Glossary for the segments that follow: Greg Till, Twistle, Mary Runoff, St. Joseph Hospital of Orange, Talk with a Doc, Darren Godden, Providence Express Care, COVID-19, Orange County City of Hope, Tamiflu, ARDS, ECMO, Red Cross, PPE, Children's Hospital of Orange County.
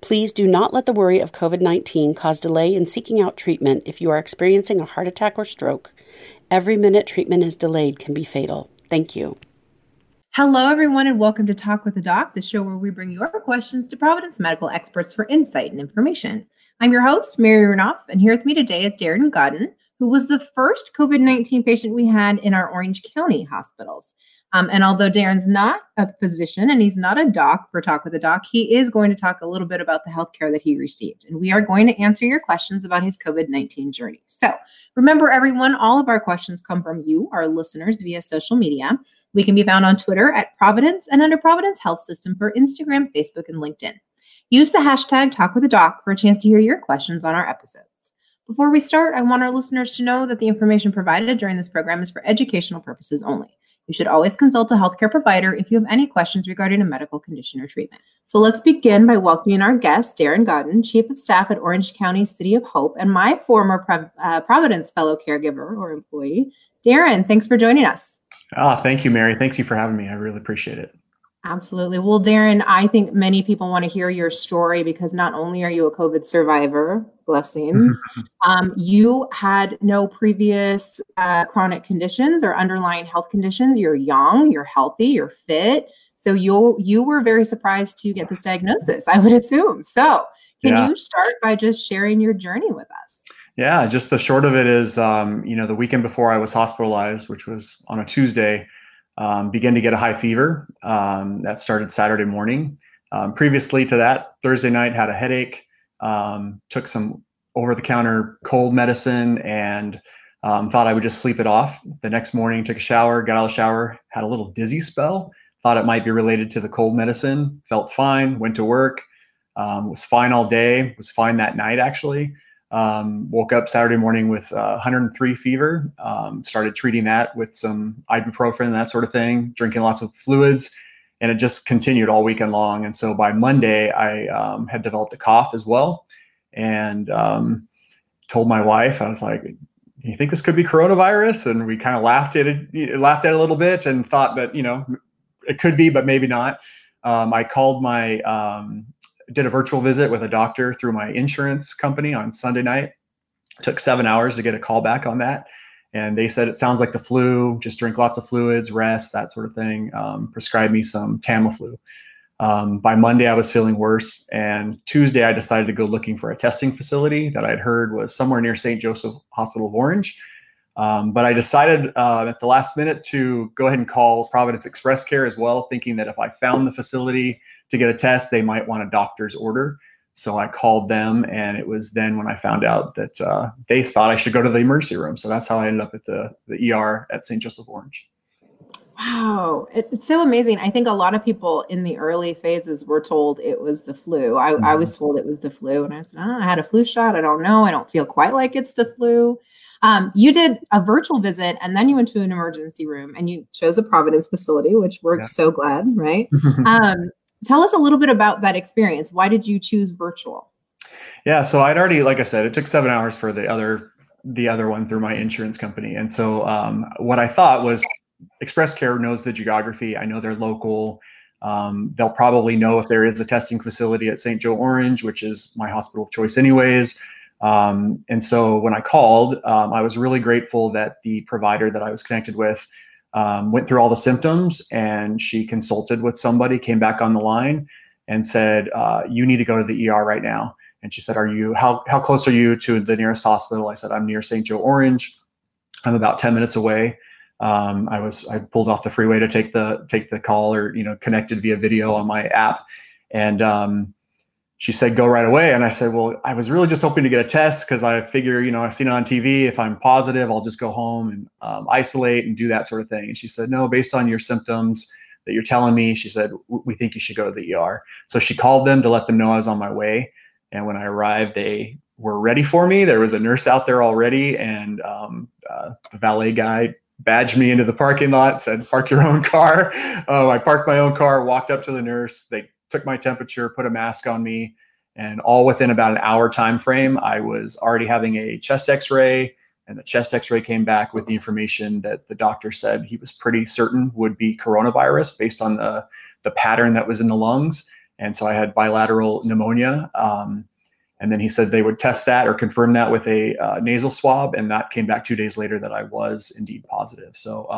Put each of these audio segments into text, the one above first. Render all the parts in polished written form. Please do not let the worry of COVID-19 cause delay in seeking out treatment if you are experiencing a heart attack or stroke. Every minute treatment is delayed can be fatal. Thank you. Hello, everyone, and welcome to Talk with a Doc, the show where we bring your questions to Providence medical experts for insight and information. I'm your host, Mary Runoff, and here with me today is Darren Godden, who was the first COVID-19 patient we had in our Orange County hospitals. And although Darren's not a physician and he's not a doc for Talk with a Doc, he is going to talk a little bit about the healthcare that he received. And we are going to answer your questions about his COVID-19 journey. So remember, everyone, all of our questions come from you, our listeners, via social media. We can be found on Twitter at Providence and under Providence Health System for Instagram, Facebook, and LinkedIn. Use the hashtag Talk with a Doc for a chance to hear your questions on our episodes. Before we start, I want our listeners to know that the information provided during this program is for educational purposes only. You should always consult a healthcare provider if you have any questions regarding a medical condition or treatment. So let's begin by welcoming our guest, Darren Godden, Chief of Staff at Orange County City of Hope, and my former Providence fellow caregiver or employee. Darren, thanks for joining us. Thank you, Mary. Thank you for having me. I really appreciate it. Absolutely. Well, Darren, I think many people want to hear your story because not only are you a COVID survivor, blessings, you had no previous chronic conditions or underlying health conditions. You're young, you're healthy, you're fit. So you were very surprised to get this diagnosis, I would assume. So can you start by just sharing your journey with us? Yeah, just the short of it is, the weekend before I was hospitalized, which was on a Tuesday, began to get a high fever that started Saturday morning. Previously to that, Thursday night had a headache, took some over-the-counter cold medicine and thought I would just sleep it off. The next morning, took a shower, got out of the shower, had a little dizzy spell, thought it might be related to the cold medicine, felt fine, went to work, was fine all day, was fine that night actually. Woke up Saturday morning with 103 fever, started treating that with some ibuprofen, that sort of thing, drinking lots of fluids, and it just continued all weekend long. And so by Monday, I had developed a cough as well and told my wife, I was like, do you think this could be coronavirus? And we kind of laughed at it a little bit and thought that, it could be, but maybe not. I called my did a virtual visit with a doctor through my insurance company on Sunday night. It took 7 hours to get a call back on that. And they said, it sounds like the flu, just drink lots of fluids, rest, that sort of thing. Prescribed me some Tamiflu. By Monday, I was feeling worse. And Tuesday, I decided to go looking for a testing facility that I'd heard was somewhere near St. Joseph Hospital of Orange. But I decided at the last minute to go ahead and call Providence Express Care as well, thinking that if I found the facility to get a test, they might want a doctor's order. So I called them, and it was then when I found out that they thought I should go to the emergency room. So that's how I ended up at the ER at St. Joseph Orange. Wow. It's so amazing. I think a lot of people in the early phases were told it was the flu. I was told it was the flu, and I said, I had a flu shot. I don't know. I don't feel quite like it's the flu. You did a virtual visit, and then you went to an emergency room, and you chose a Providence facility, which we're so glad, right? Tell us a little bit about that experience. Why did you choose virtual? Yeah, so I'd already, like I said, it took 7 hours for the other one through my insurance company. And so what I thought was Express Care knows the geography. I know they're local. They'll probably know if there is a testing facility at St. Joe Orange, which is my hospital of choice anyways. And so when I called, I was really grateful that the provider that I was connected with went through all the symptoms, and she consulted with somebody, came back on the line and said, you need to go to the ER right now. And she said, how close are you to the nearest hospital? I said, I'm near St. Joe Orange. I'm about 10 minutes away. I pulled off the freeway to take the call, or, connected via video on my app. And, she said, go right away. And I said, well, I was really just hoping to get a test because I figure, I've seen it on TV. If I'm positive, I'll just go home and isolate and do that sort of thing. And she said, no, based on your symptoms that you're telling me, she said, we think you should go to the ER. So she called them to let them know I was on my way. And when I arrived, they were ready for me. There was a nurse out there already, and the valet guy badged me into the parking lot, said, "Park your own car." I parked my own car, walked up to the nurse. They took my temperature, put a mask on me, and all within about an hour time frame, I was already having a chest X-ray, and the chest X-ray came back with the information that the doctor said he was pretty certain would be coronavirus based on the pattern that was in the lungs. And so I had bilateral pneumonia. And then he said they would test that or confirm that with a nasal swab, and that came back 2 days later that I was indeed positive. So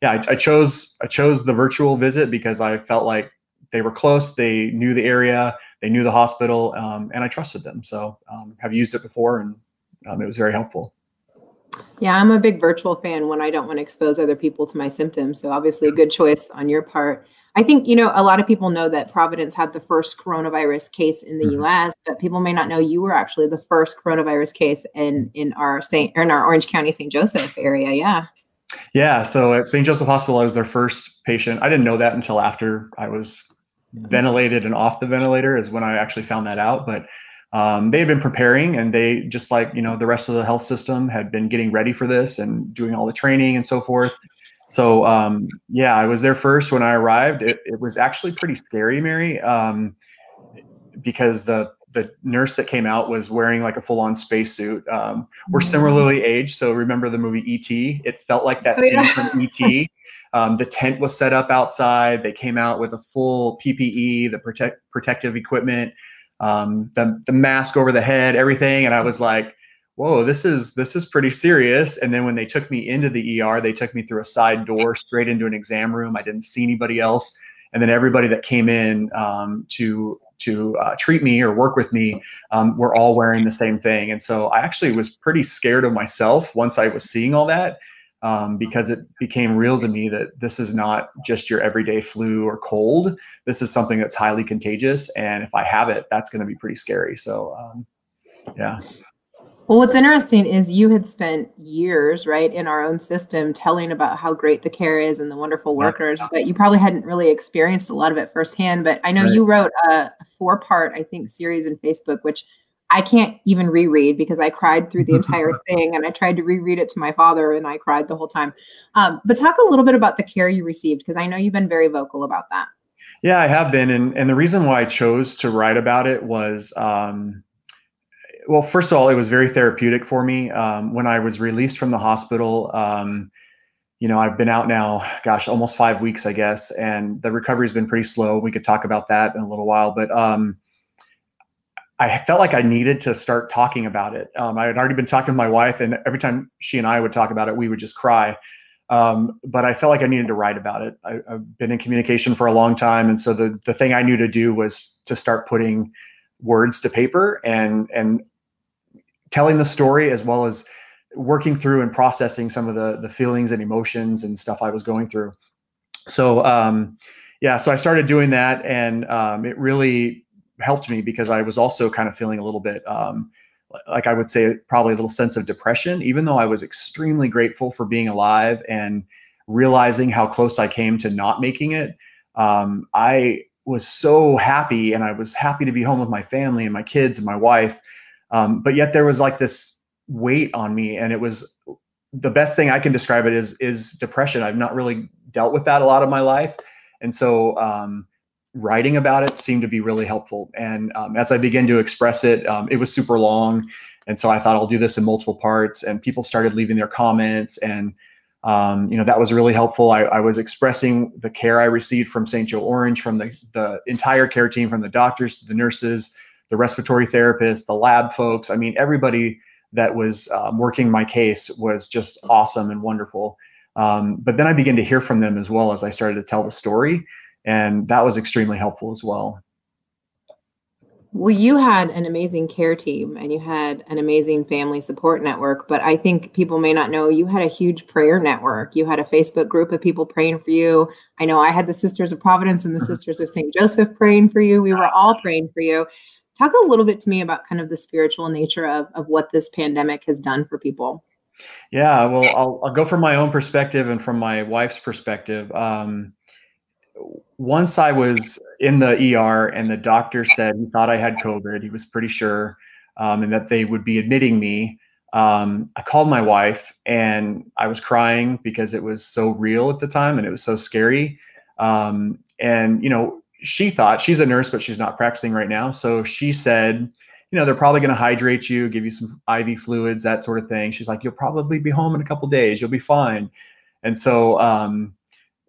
yeah, I chose the virtual visit because I felt like they were close, they knew the area, they knew the hospital, and I trusted them. So I've used it before, and it was very helpful. Yeah, I'm a big virtual fan when I don't want to expose other people to my symptoms. So obviously a good choice on your part. I think, you know, a lot of people know that Providence had the first coronavirus case in the U.S., but people may not know you were actually the first coronavirus case in our Orange County, St. Joseph area. Yeah. Yeah. So at St. Joseph Hospital, I was their first patient. I didn't know that until after I was ventilated and off the ventilator is when I actually found that out. But they had been preparing, and they, just like, you know, the rest of the health system, had been getting ready for this and doing all the training and so forth. So, yeah, I was there first. When I arrived, it was actually pretty scary, Mary, because the nurse that came out was wearing like a full-on spacesuit. We're similarly aged, so remember the movie E.T.? It felt like that scene from E.T. The tent was set up outside. They came out with a full PPE, the protective equipment, the mask over the head, everything, and I was like, whoa, this is pretty serious. And then when they took me into the ER, they took me through a side door straight into an exam room. I didn't see anybody else. And then everybody that came in to treat me or work with me were all wearing the same thing. And so I actually was pretty scared of myself once I was seeing all that, because it became real to me that this is not just your everyday flu or cold. This is something that's highly contagious. And if I have it, that's going to be pretty scary. So, yeah. Well, what's interesting is you had spent years, right, in our own system telling about how great the care is and the wonderful workers, but you probably hadn't really experienced a lot of it firsthand. But I know you wrote a 4-part, I think, series in Facebook, which I can't even reread because I cried through the entire thing, and I tried to reread it to my father, and I cried the whole time. But talk a little bit about the care you received, because I know you've been very vocal about that. Yeah, I have been. And the reason why I chose to write about it was well, first of all, it was very therapeutic for me. When I was released from the hospital, you know, I've been out now, gosh, almost 5 weeks, I guess, and the recovery has been pretty slow. We could talk about that in a little while, but I felt like I needed to start talking about it. I had already been talking to my wife, and every time she and I would talk about it, we would just cry. But I felt like I needed to write about it. I've been in communication for a long time, and so the thing I knew to do was to start putting words to paper and telling the story, as well as working through and processing some of the feelings and emotions and stuff I was going through. So yeah, so I started doing that, and it really helped me because I was also kind of feeling a little bit like I would say probably a little sense of depression, even though I was extremely grateful for being alive and realizing how close I came to not making it. I was so happy, and I was happy to be home with my family and my kids and my wife. But yet there was like this weight on me, and it was, the best thing I can describe it is depression. I've not really dealt with that a lot of my life. And so writing about it seemed to be really helpful. And as I began to express it, it was super long. And so I thought, I'll do this in multiple parts, and people started leaving their comments, and you know, that was really helpful. I was expressing the care I received from St. Joe Orange, from the entire care team, from the doctors to the nurses, the respiratory therapists, the lab folks. I mean, everybody that was working my case was just awesome and wonderful. But then I began to hear from them as well as I started to tell the story, and that was extremely helpful as well. Well, you had an amazing care team, and you had an amazing family support network, but I think people may not know you had a huge prayer network. You had a Facebook group of people praying for you. I know I had the Sisters of Providence and the Sisters of St. Joseph praying for you. We were all praying for you. Talk a little bit to me about kind of the spiritual nature of what this pandemic has done for people. Yeah, well, I'll go from my own perspective and from my wife's perspective. once I was in the ER and the doctor said he thought I had COVID, he was pretty sure, and that they would be admitting me. I called my wife and I was crying because it was so real at the time and it was so scary. And, you know, she thought, she's a nurse, but she's not practicing right now. So she said, you know, they're probably going to hydrate you, give you some IV fluids, that sort of thing. She's like, you'll probably be home in a couple of days. You'll be fine. And so,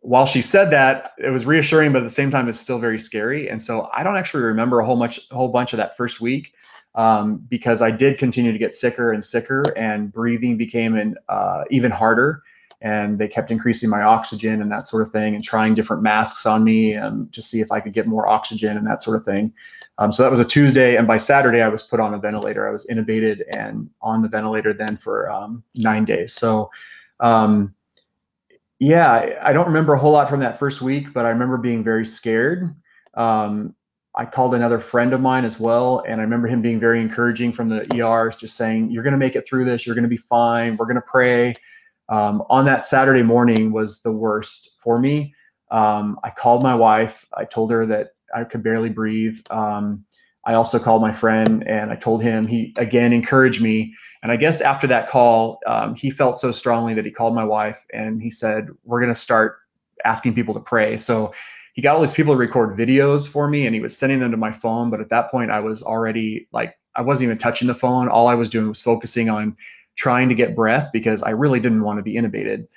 while she said that, it was reassuring, but at the same time, it's still very scary. And so I don't actually remember a whole bunch of that first week, because I did continue to get sicker and sicker, and breathing became even harder. And they kept increasing my oxygen and that sort of thing, and trying different masks on me to see if I could get more oxygen and that sort of thing. So that was a Tuesday, and by Saturday I was put on a ventilator. I was intubated and on the ventilator then for 9 days. So yeah, I don't remember a whole lot from that first week, but I remember being very scared. I called another friend of mine as well, and I remember him being very encouraging from the ERs, just saying, you're going to make it through this. You're going to be fine. We're going to pray. On that Saturday morning was the worst for me. I called my wife. I told her that I could barely breathe. I also called my friend and I told him. He again encouraged me. And I guess after that call, he felt so strongly that he called my wife and he said, we're going to start asking people to pray. So he got all these people to record videos for me and he was sending them to my phone. But at that point, I was already like, I wasn't even touching the phone. All I was doing was focusing on trying to get breath because I really didn't want to be intubated.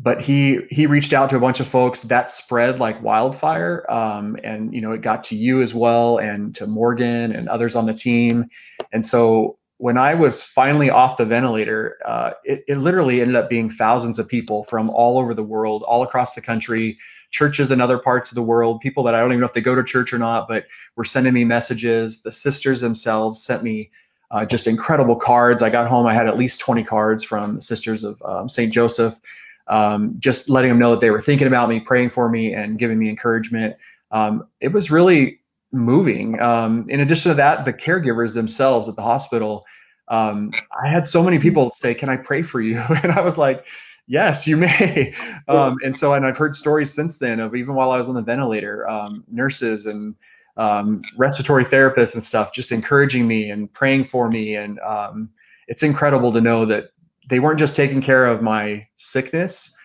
But he reached out to a bunch of folks that spread like wildfire. And, you know, it got to you as well and to Morgan and others on the team. And so when I was finally off the ventilator, it literally ended up being thousands of people from all over the world, all across the country, churches in other parts of the world, people that I don't even know if they go to church or not, but were sending me messages. The sisters themselves sent me just incredible cards. I got home, I had at least 20 cards from the sisters of St. Joseph. Just letting them know that they were thinking about me, praying for me, and giving me encouragement. It was really moving. In addition to that, the caregivers themselves at the hospital, I had so many people say, can I pray for you? And I was like, yes, you may. And I've heard stories since then of even while I was on the ventilator, nurses and respiratory therapists and stuff just encouraging me and praying for me. And it's incredible to know that they weren't just taking care of my sickness.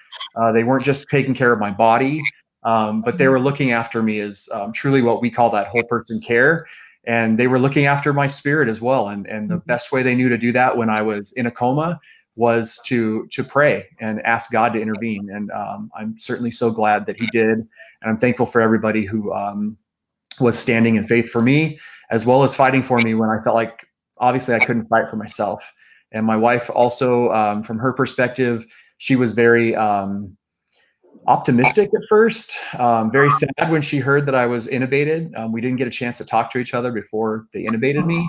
They weren't just taking care of my body, but they were looking after me as truly what we call that whole person care. And they were looking after my spirit as well. And the best way they knew to do that when I was in a coma was to pray and ask God to intervene. And I'm certainly so glad that he did. And I'm thankful for everybody who was standing in faith for me, as well as fighting for me when I felt like, obviously, I couldn't fight for myself. And my wife also, from her perspective, she was very optimistic at first, very sad when she heard that I was intubated. We didn't get a chance to talk to each other before they intubated me.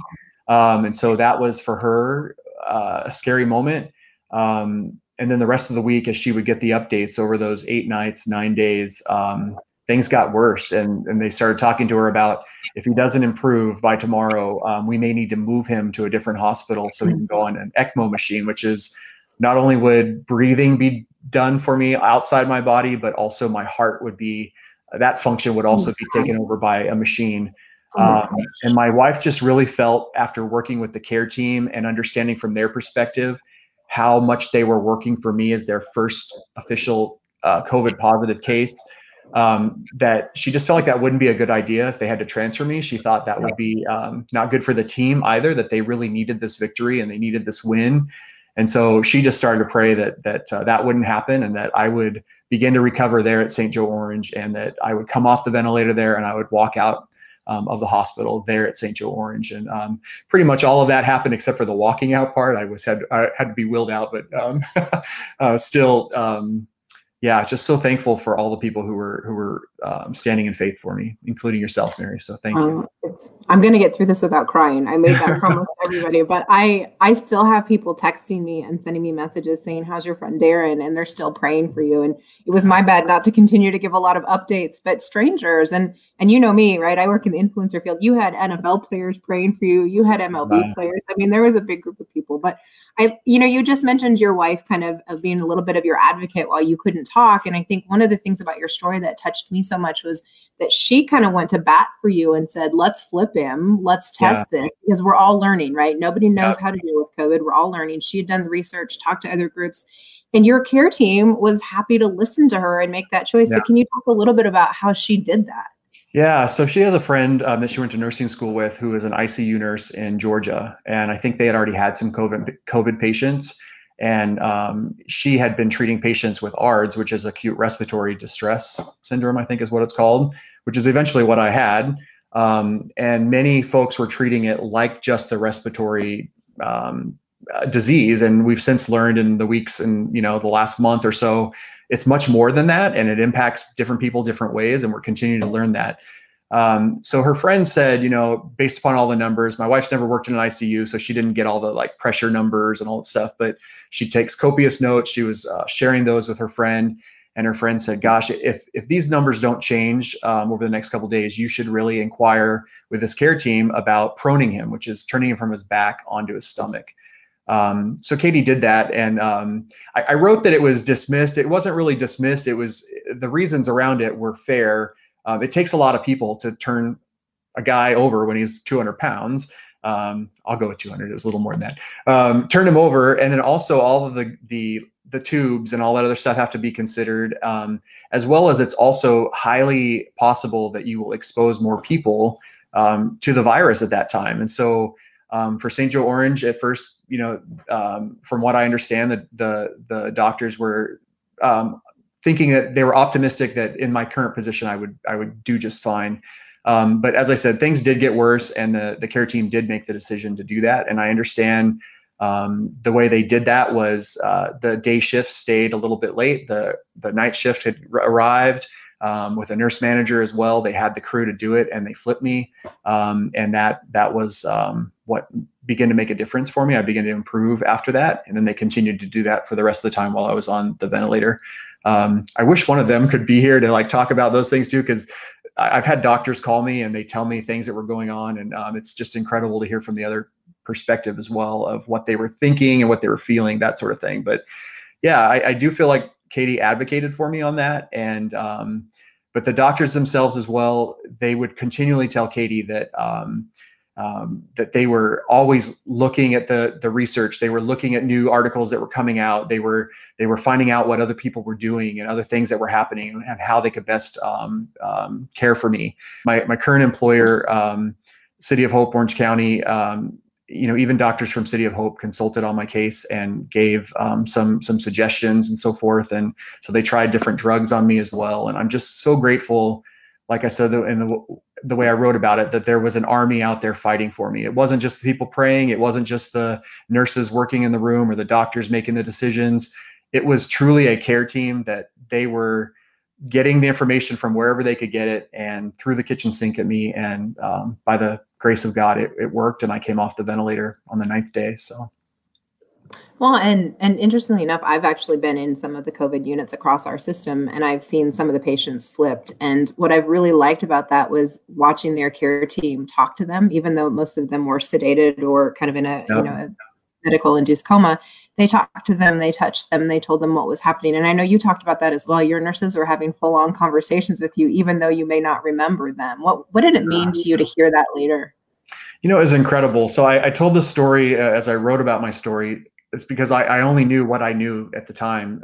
And so that was for her a scary moment. And then the rest of the week, as she would get the updates over those 8 nights, 9 days, things got worse. And they started talking to her about, if he doesn't improve by tomorrow, we may need to move him to a different hospital so he can go on an ECMO machine, which is not only would breathing be done for me outside my body, but also my heart would be, that function would also be taken over by a machine. And my wife just really felt, after working with the care team and understanding from their perspective how much they were working for me as their first official COVID positive case, that she just felt like that wouldn't be a good idea if they had to transfer me. She thought that would be not good for the team either, that they really needed this victory and they needed this win. And so she just started to pray that wouldn't happen, and that I would begin to recover there at St. Joe Orange, and that I would come off the ventilator there and I would walk out of the hospital there at St. Joe Orange. And pretty much all of that happened except for the walking out part. I had to be wheeled out, but still, yeah, just so thankful for all the people who were standing in faith for me, including yourself, Mary. So thank you. I'm going to get through this without crying. I made that promise to everybody, but I still have people texting me and sending me messages saying, how's your friend Darren? And they're still praying for you. And it was my bad not to continue to give a lot of updates, but strangers, and you know me, right? I work in the influencer field. You had NFL players praying for you. You had MLB players. I mean, there was a big group of people. But you just mentioned your wife kind of being a little bit of your advocate while you couldn't talk. And I think one of the things about your story that touched me so much was that she kind of went to bat for you and said, let's flip him. Let's test this, because we're all learning, right? Nobody knows how to deal with COVID. We're all learning. She had done the research, talked to other groups, and your care team was happy to listen to her and make that choice. So can you talk a little bit about how she did that? Yeah, so she has a friend that she went to nursing school with who is an ICU nurse in Georgia. And I think they had already had some COVID patients. And she had been treating patients with ARDS, which is acute respiratory distress syndrome, I think is what it's called, which is eventually what I had. And many folks were treating it like just the respiratory disease. And we've since learned in the weeks and the last month or so, it's much more than that, and it impacts different people different ways, and we're continuing to learn that. So her friend said, based upon all the numbers, my wife's never worked in an ICU, so she didn't get all the pressure numbers and all that stuff, but she takes copious notes. She was sharing those with her friend, and her friend said, gosh, if these numbers don't change over the next couple of days, you should really inquire with this care team about proning him, which is turning him from his back onto his stomach. So Katie did that, and I wrote that it was dismissed. It wasn't really dismissed. It was, the reasons around it were fair. It takes a lot of people to turn a guy over when he's 200 pounds. I'll go with 200. It was a little more than that. Turn him over, and then also all of the tubes and all that other stuff have to be considered, as well as it's also highly possible that you will expose more people to the virus at that time, and so. For St. Joe Orange, at first, from what I understand, the doctors were thinking that they were optimistic that in my current position I would do just fine. But as I said, things did get worse, and the care team did make the decision to do that. And I understand the way they did that was the day shift stayed a little bit late. The night shift had arrived. With a nurse manager as well. They had the crew to do it, and they flipped me. And that was what began to make a difference for me. I began to improve after that. And then they continued to do that for the rest of the time while I was on the ventilator. I wish one of them could be here to talk about those things too, because I've had doctors call me and they tell me things that were going on. And it's just incredible to hear from the other perspective as well of what they were thinking and what they were feeling, that sort of thing. But yeah, I do feel like Katie advocated for me on that, and but the doctors themselves as well. They would continually tell Katie that that they were always looking at the research. They were looking at new articles that were coming out. They were finding out what other people were doing and other things that were happening and how they could best care for me. My current employer, City of Hope, Orange County. Even doctors from City of Hope consulted on my case and gave some suggestions and so forth. And so they tried different drugs on me as well. And I'm just so grateful, like I said, in the way I wrote about it, that there was an army out there fighting for me. It wasn't just the people praying. It wasn't just the nurses working in the room or the doctors making the decisions. It was truly a care team that they were getting the information from wherever they could get it and threw the kitchen sink at me. And by the grace of God, it worked, and I came off the ventilator on the 9th day. So. Well, and interestingly enough, I've actually been in some of the COVID units across our system, and I've seen some of the patients flipped. And what I've really liked about that was watching their care team talk to them, even though most of them were sedated or kind of in a, a medical induced coma. They talked to them, they touched them, they told them what was happening. And I know you talked about that as well. Your nurses were having full-on conversations with you, even though you may not remember them. What did it mean to you to hear that later? It was incredible. So I told this story as I wrote about my story. It's because I only knew what I knew at the time.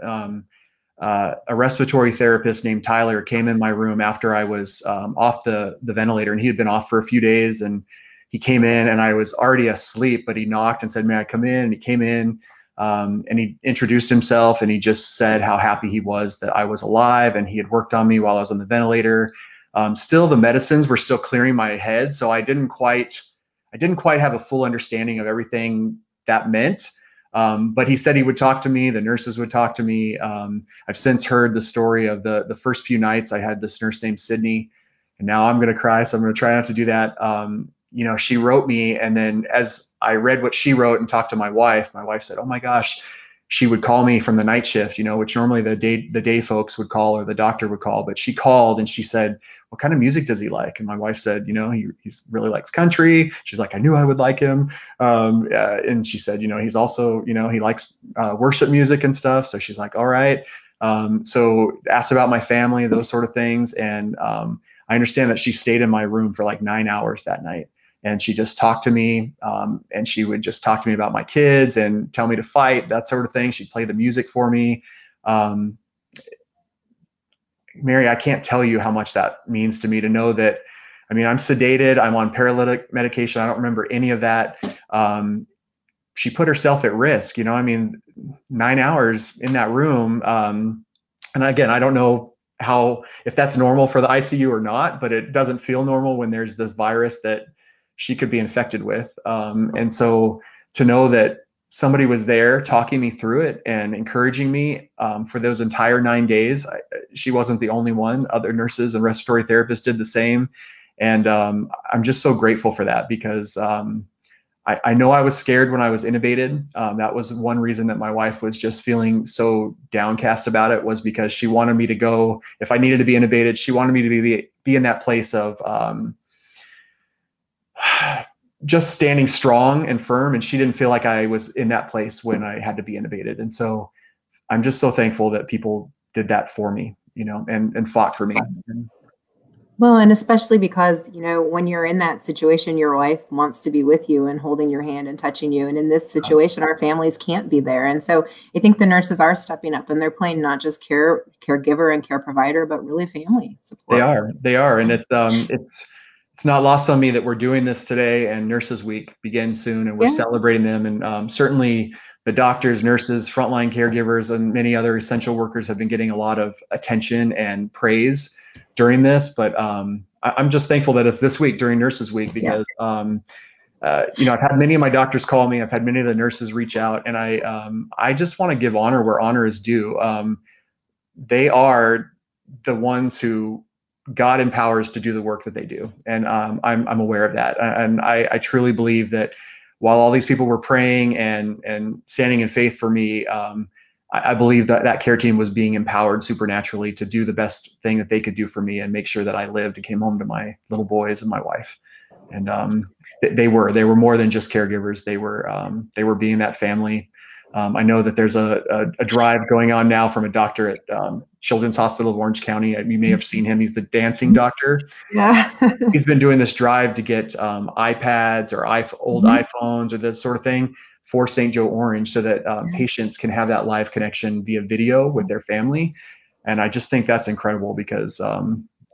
A respiratory therapist named Tyler came in my room after I was off the ventilator, and he had been off for a few days. And he came in, and I was already asleep, but he knocked and said, "May I come in?" And he came in. And he introduced himself, and he just said how happy he was that I was alive, and he had worked on me while I was on the ventilator. Still, the medicines were still clearing my head, so I didn't quite have a full understanding of everything that meant. But he said he would talk to me. The nurses would talk to me. I've since heard the story of the first few nights I had this nurse named Sydney, and now I'm going to cry, so I'm going to try not to do that. She wrote me, and then as I read what she wrote and talked to my wife. My wife said, "Oh my gosh, she would call me from the night shift, you know, which normally the day folks would call or the doctor would call, but she called and she said, what kind of music does he like? And my wife said, you know, he really likes country. She's like, I knew I would like him. And she said, you know, he's also, you know, he likes worship music and stuff. So she's like, all right. So asked about my family, those sort of things. And I understand that she stayed in my room for like 9 hours that night. And she just talked to me, and she would just talk to me about my kids and tell me to fight, that sort of thing. She'd play the music for me. Mary, I can't tell you how much that means to me to know that, I mean, I'm sedated, I'm on paralytic medication, I don't remember any of that. She put herself at risk, you know, I mean, 9 hours in that room. And again, I don't know how, if that's normal for the ICU or not, but it doesn't feel normal when there's this virus that she could be infected with. And so to know that somebody was there talking me through it and encouraging me for those entire 9 days, she wasn't the only one. Other nurses and respiratory therapists did the same. And I'm just so grateful for that, because I know I was scared when I was intubated. That was one reason that my wife was just feeling so downcast about it, was because she wanted me to go, if I needed to be intubated, she wanted me to be in that place of, just standing strong and firm, and she didn't feel like I was in that place when I had to be intubated. And so I'm just so thankful that people did that for me, you know, and fought for me. Well, and especially because, you know, when you're in that situation, your wife wants to be with you and holding your hand and touching you. And in this situation, our families can't be there. And so I think the nurses are stepping up, and they're playing not just caregiver and care provider, but really family support. They are. And it's not lost on me that we're doing this today, and Nurses Week begins soon, and we're celebrating them. And certainly the doctors, nurses, frontline caregivers, and many other essential workers have been getting a lot of attention and praise during this. But I'm just thankful that it's this week during Nurses Week, because you know, I've had many of my doctors call me, I've had many of the nurses reach out, and I just want to give honor where honor is due. They are the ones who God empowers to do the work that they do. And I'm aware of that. And I truly believe that while all these people were praying and standing in faith for me, I believe that that care team was being empowered supernaturally to do the best thing that they could do for me and make sure that I lived and came home to my little boys and my wife. And they were more than just caregivers. They were being that family. I know that there's a drive going on now from a doctor at Children's Hospital of Orange County. You may have seen him. He's the dancing doctor. Yeah. He's been doing this drive to get iPads or old iPhones or that sort of thing for St. Joe Orange, so that patients can have that live connection via video with their family. And I just think that's incredible, because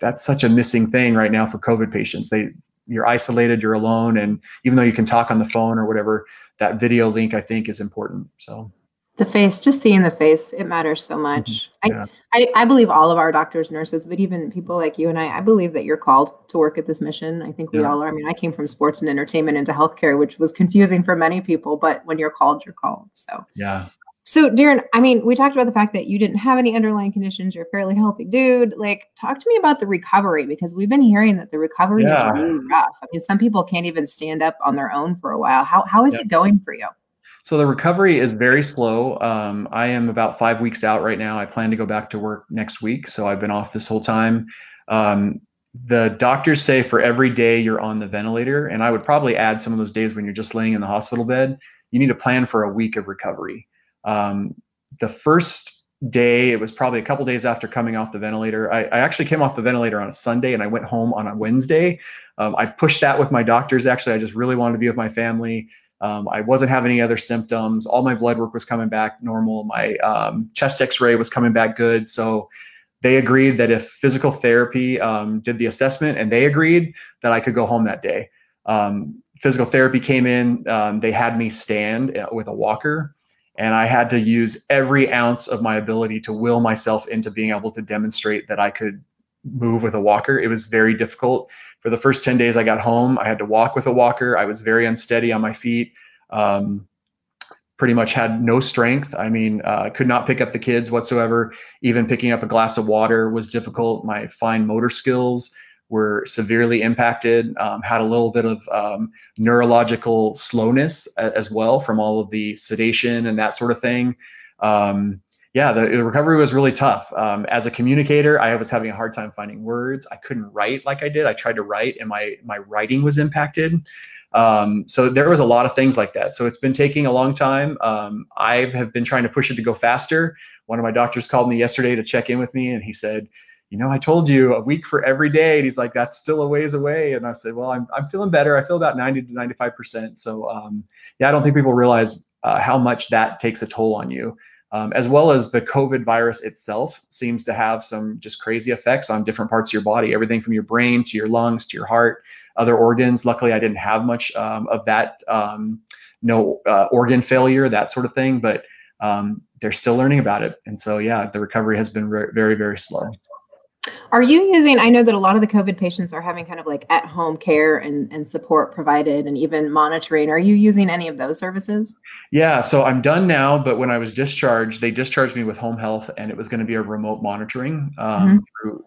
that's such a missing thing right now for COVID patients. You're isolated, you're alone, and even though you can talk on the phone or whatever, that video link, I think, is important. So the face, just seeing the face, it matters so much. Yeah. I believe all of our doctors, nurses, but even people like you and I believe that you're called to work at this mission. I think we all are. I mean, I came from sports and entertainment into healthcare, which was confusing for many people, but when you're called, you're called. So yeah. So Darren, I mean, we talked about the fact that you didn't have any underlying conditions. You're a fairly healthy dude. Like, talk to me about the recovery, because we've been hearing that the recovery is really rough. I mean, some people can't even stand up on their own for a while. How is it going for you? So the recovery is very slow. I am about 5 weeks out right now. I plan to go back to work next week, so I've been off this whole time. The doctors say for every day you're on the ventilator, and I would probably add some of those days when you're just laying in the hospital bed, you need to plan for a week of recovery. The first day, it was probably a couple days after coming off the ventilator. I actually came off the ventilator on a Sunday, and I went home on a Wednesday. I pushed that with my doctors. Actually, I just really wanted to be with my family. I wasn't having any other symptoms. All my blood work was coming back normal. My chest X-ray was coming back good. So they agreed that if physical therapy did the assessment, and they agreed that I could go home that day. Physical therapy came in. They had me stand with a walker. And I had to use every ounce of my ability to will myself into being able to demonstrate that I could move with a walker. It was very difficult. For the first 10 days I got home, I had to walk with a walker. I was very unsteady on my feet, pretty much had no strength. I mean, could not pick up the kids whatsoever. Even picking up a glass of water was difficult. My fine motor skills were severely impacted, had a little bit of neurological slowness as well from all of the sedation and that sort of thing. yeah, the recovery was really tough. As a communicator, I was having a hard time finding words. I couldn't write like I did. I tried to write and my writing was impacted. So there was a lot of things like that. So it's been taking a long time. I have been trying to push it to go faster. One of my doctors called me yesterday to check in with me, and he said, you know, I told you a week for every day. And he's like, that's still a ways away. And I said, well, I'm feeling better. I feel about 90 to 95%. So yeah, I don't think people realize how much that takes a toll on you. As well as the COVID virus itself seems to have some just crazy effects on different parts of your body, everything from your brain to your lungs to your heart, other organs. Luckily, I didn't have much of that, organ failure, that sort of thing, but they're still learning about it. And so, yeah, the recovery has been very, very slow. Are you using, I know that a lot of the COVID patients are having kind of like at-home care and support provided and even monitoring. Are you using any of those services? Yeah, so I'm done now, but when I was discharged, they discharged me with home health, and it was going to be a remote monitoring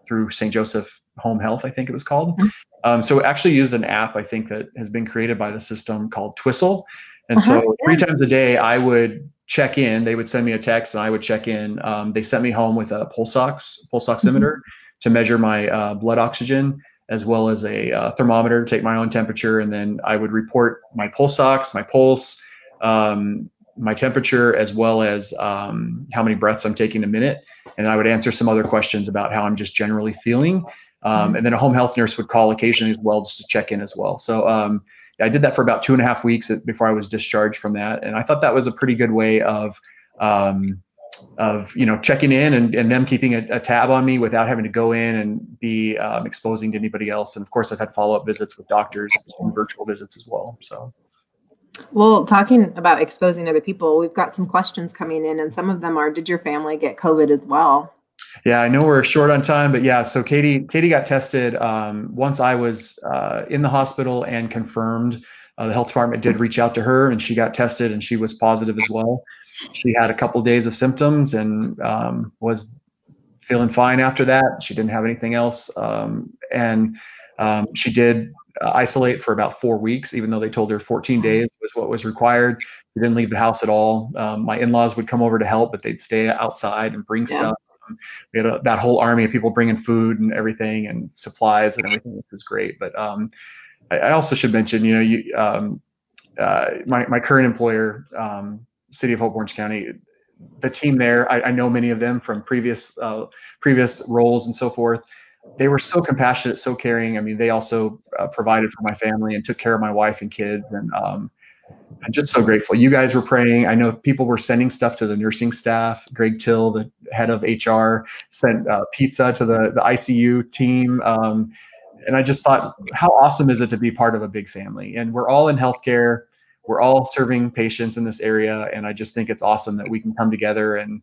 through St. Joseph Home Health, I think it was called. Mm-hmm. So we actually used an app, I think, that has been created by the system called Twistle. And so 3 times a day, I would check in. They would send me a text and I would check in. They sent me home with a pulse oximeter. Mm-hmm. to measure my blood oxygen, as well as a thermometer to take my own temperature. And then I would report my pulse ox, my pulse, my temperature, as well as how many breaths I'm taking a minute. And I would answer some other questions about how I'm just generally feeling. And then a home health nurse would call occasionally as well, just to check in as well. So I did that for about 2.5 weeks before I was discharged from that. And I thought that was a pretty good way of checking in and them keeping a tab on me without having to go in and be exposing to anybody else. And of course, I've had follow-up visits with doctors and virtual visits as well. So, well, talking about exposing other people, we've got some questions coming in, and some of them are, did your family get COVID as well? Yeah, I know we're short on time, but yeah, so Katie got tested once I was in the hospital and confirmed. The health department did reach out to her, and she got tested, and she was positive as well. She had a couple days of symptoms and was feeling fine after that. She didn't have anything else. She did isolate for about 4 weeks, even though they told her 14 days was what was required. She didn't leave the house at all. My in-laws would come over to help, but they'd stay outside and bring stuff. We had that whole army of people bringing food and everything and supplies and everything, which was great. But I also should mention, my current employer, City of Hope, Orange County, the team there, I know many of them from previous roles and so forth. They were so compassionate, so caring. I mean, they also provided for my family and took care of my wife and kids. And I'm just so grateful. You guys were praying. I know people were sending stuff to the nursing staff. Greg Till, the head of HR, sent pizza to the ICU team. And I just thought, how awesome is it to be part of a big family? And we're all in healthcare. We're all serving patients in this area. And I just think it's awesome that we can come together and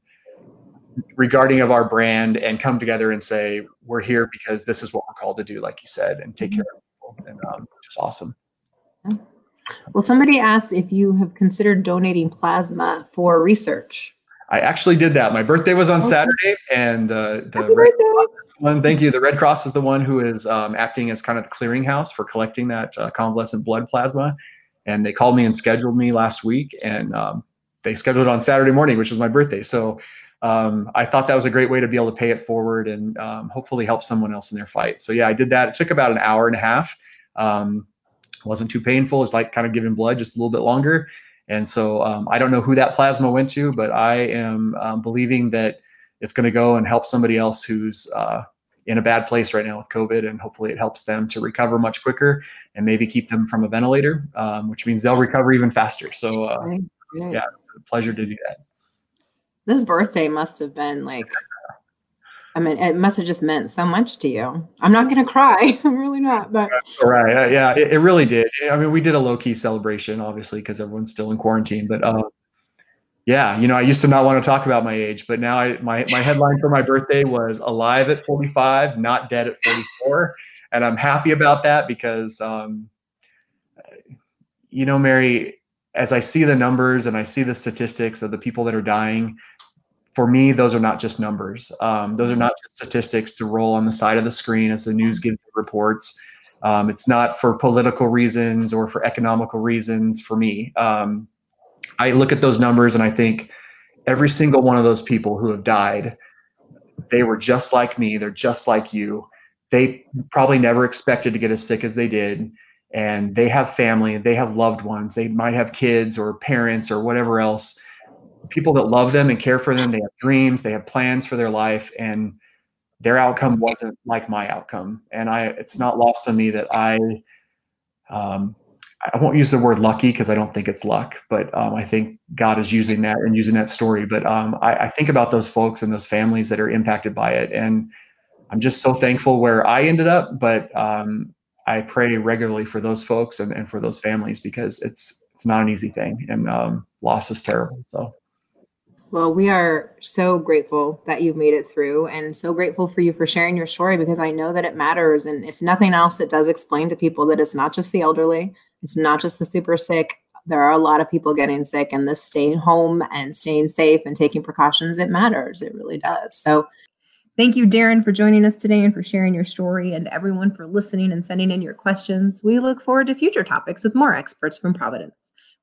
regarding of our brand and come together and say, we're here because this is what we're called to do, like you said, and take care of people. And just awesome. Well, somebody asked if you have considered donating plasma for research. I actually did that. My birthday was on Saturday, and the Red Cross is the one who is acting as kind of the clearinghouse for collecting that convalescent blood plasma. And they called me and scheduled me last week, and they scheduled it on Saturday morning, which was my birthday. So I thought that was a great way to be able to pay it forward and hopefully help someone else in their fight. So yeah, I did that. It took about 1.5 hours. Wasn't too painful. It's like kind of giving blood, just a little bit longer. And so I don't know who that plasma went to, but I am believing that it's going to go and help somebody else who's in a bad place right now with COVID. And hopefully it helps them to recover much quicker and maybe keep them from a ventilator, which means they'll recover even faster. So yeah, it's a pleasure to do that. This birthday must have been like, I mean, it must have just meant so much to you. I'm not going to cry. I'm really not. But right. Yeah, it really did. I mean, we did a low-key celebration, obviously, because everyone's still in quarantine. But yeah, I used to not want to talk about my age. But now my headline for my birthday was alive at 45, not dead at 44. And I'm happy about that because, Mary, as I see the numbers and I see the statistics of the people that are dying, for me, those are not just numbers. Those are not just statistics to roll on the side of the screen as the news gives the reports. It's not for political reasons or for economical reasons for me. I look at those numbers and I think Every single one of those people who have died, they were just like me. They're just like you. They probably never expected to get as sick as they did. And they have family, they have loved ones. They might have kids or parents or whatever else. People that love them and care for them, they have dreams, they have plans for their life, and their outcome wasn't like my outcome. And it's not lost on me that I won't use the word lucky because I don't think it's luck, but I think God is using that and using that story. But I think about those folks and those families that are impacted by it. And I'm just so thankful where I ended up, but I pray regularly for those folks and for those families, because it's not an easy thing, and loss is terrible. So, well, we are so grateful that you made it through, and so grateful for you for sharing your story, because I know that it matters. And if nothing else, it does explain to people that it's not just the elderly, it's not just the super sick. There are a lot of people getting sick, and this staying home and staying safe and taking precautions, it matters. It really does. So thank you, Darren, for joining us today and for sharing your story, and everyone for listening and sending in your questions. We look forward to future topics with more experts from Providence.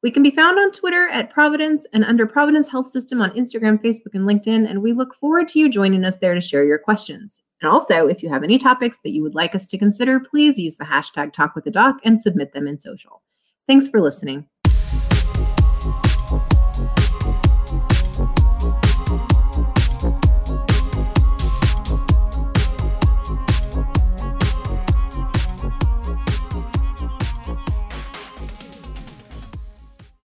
We can be found on Twitter @Providence and under Providence Health System on Instagram, Facebook, and LinkedIn. And we look forward to you joining us there to share your questions. And also, if you have any topics that you would like us to consider, please use the hashtag #TalkWithADoc and submit them in social. Thanks for listening.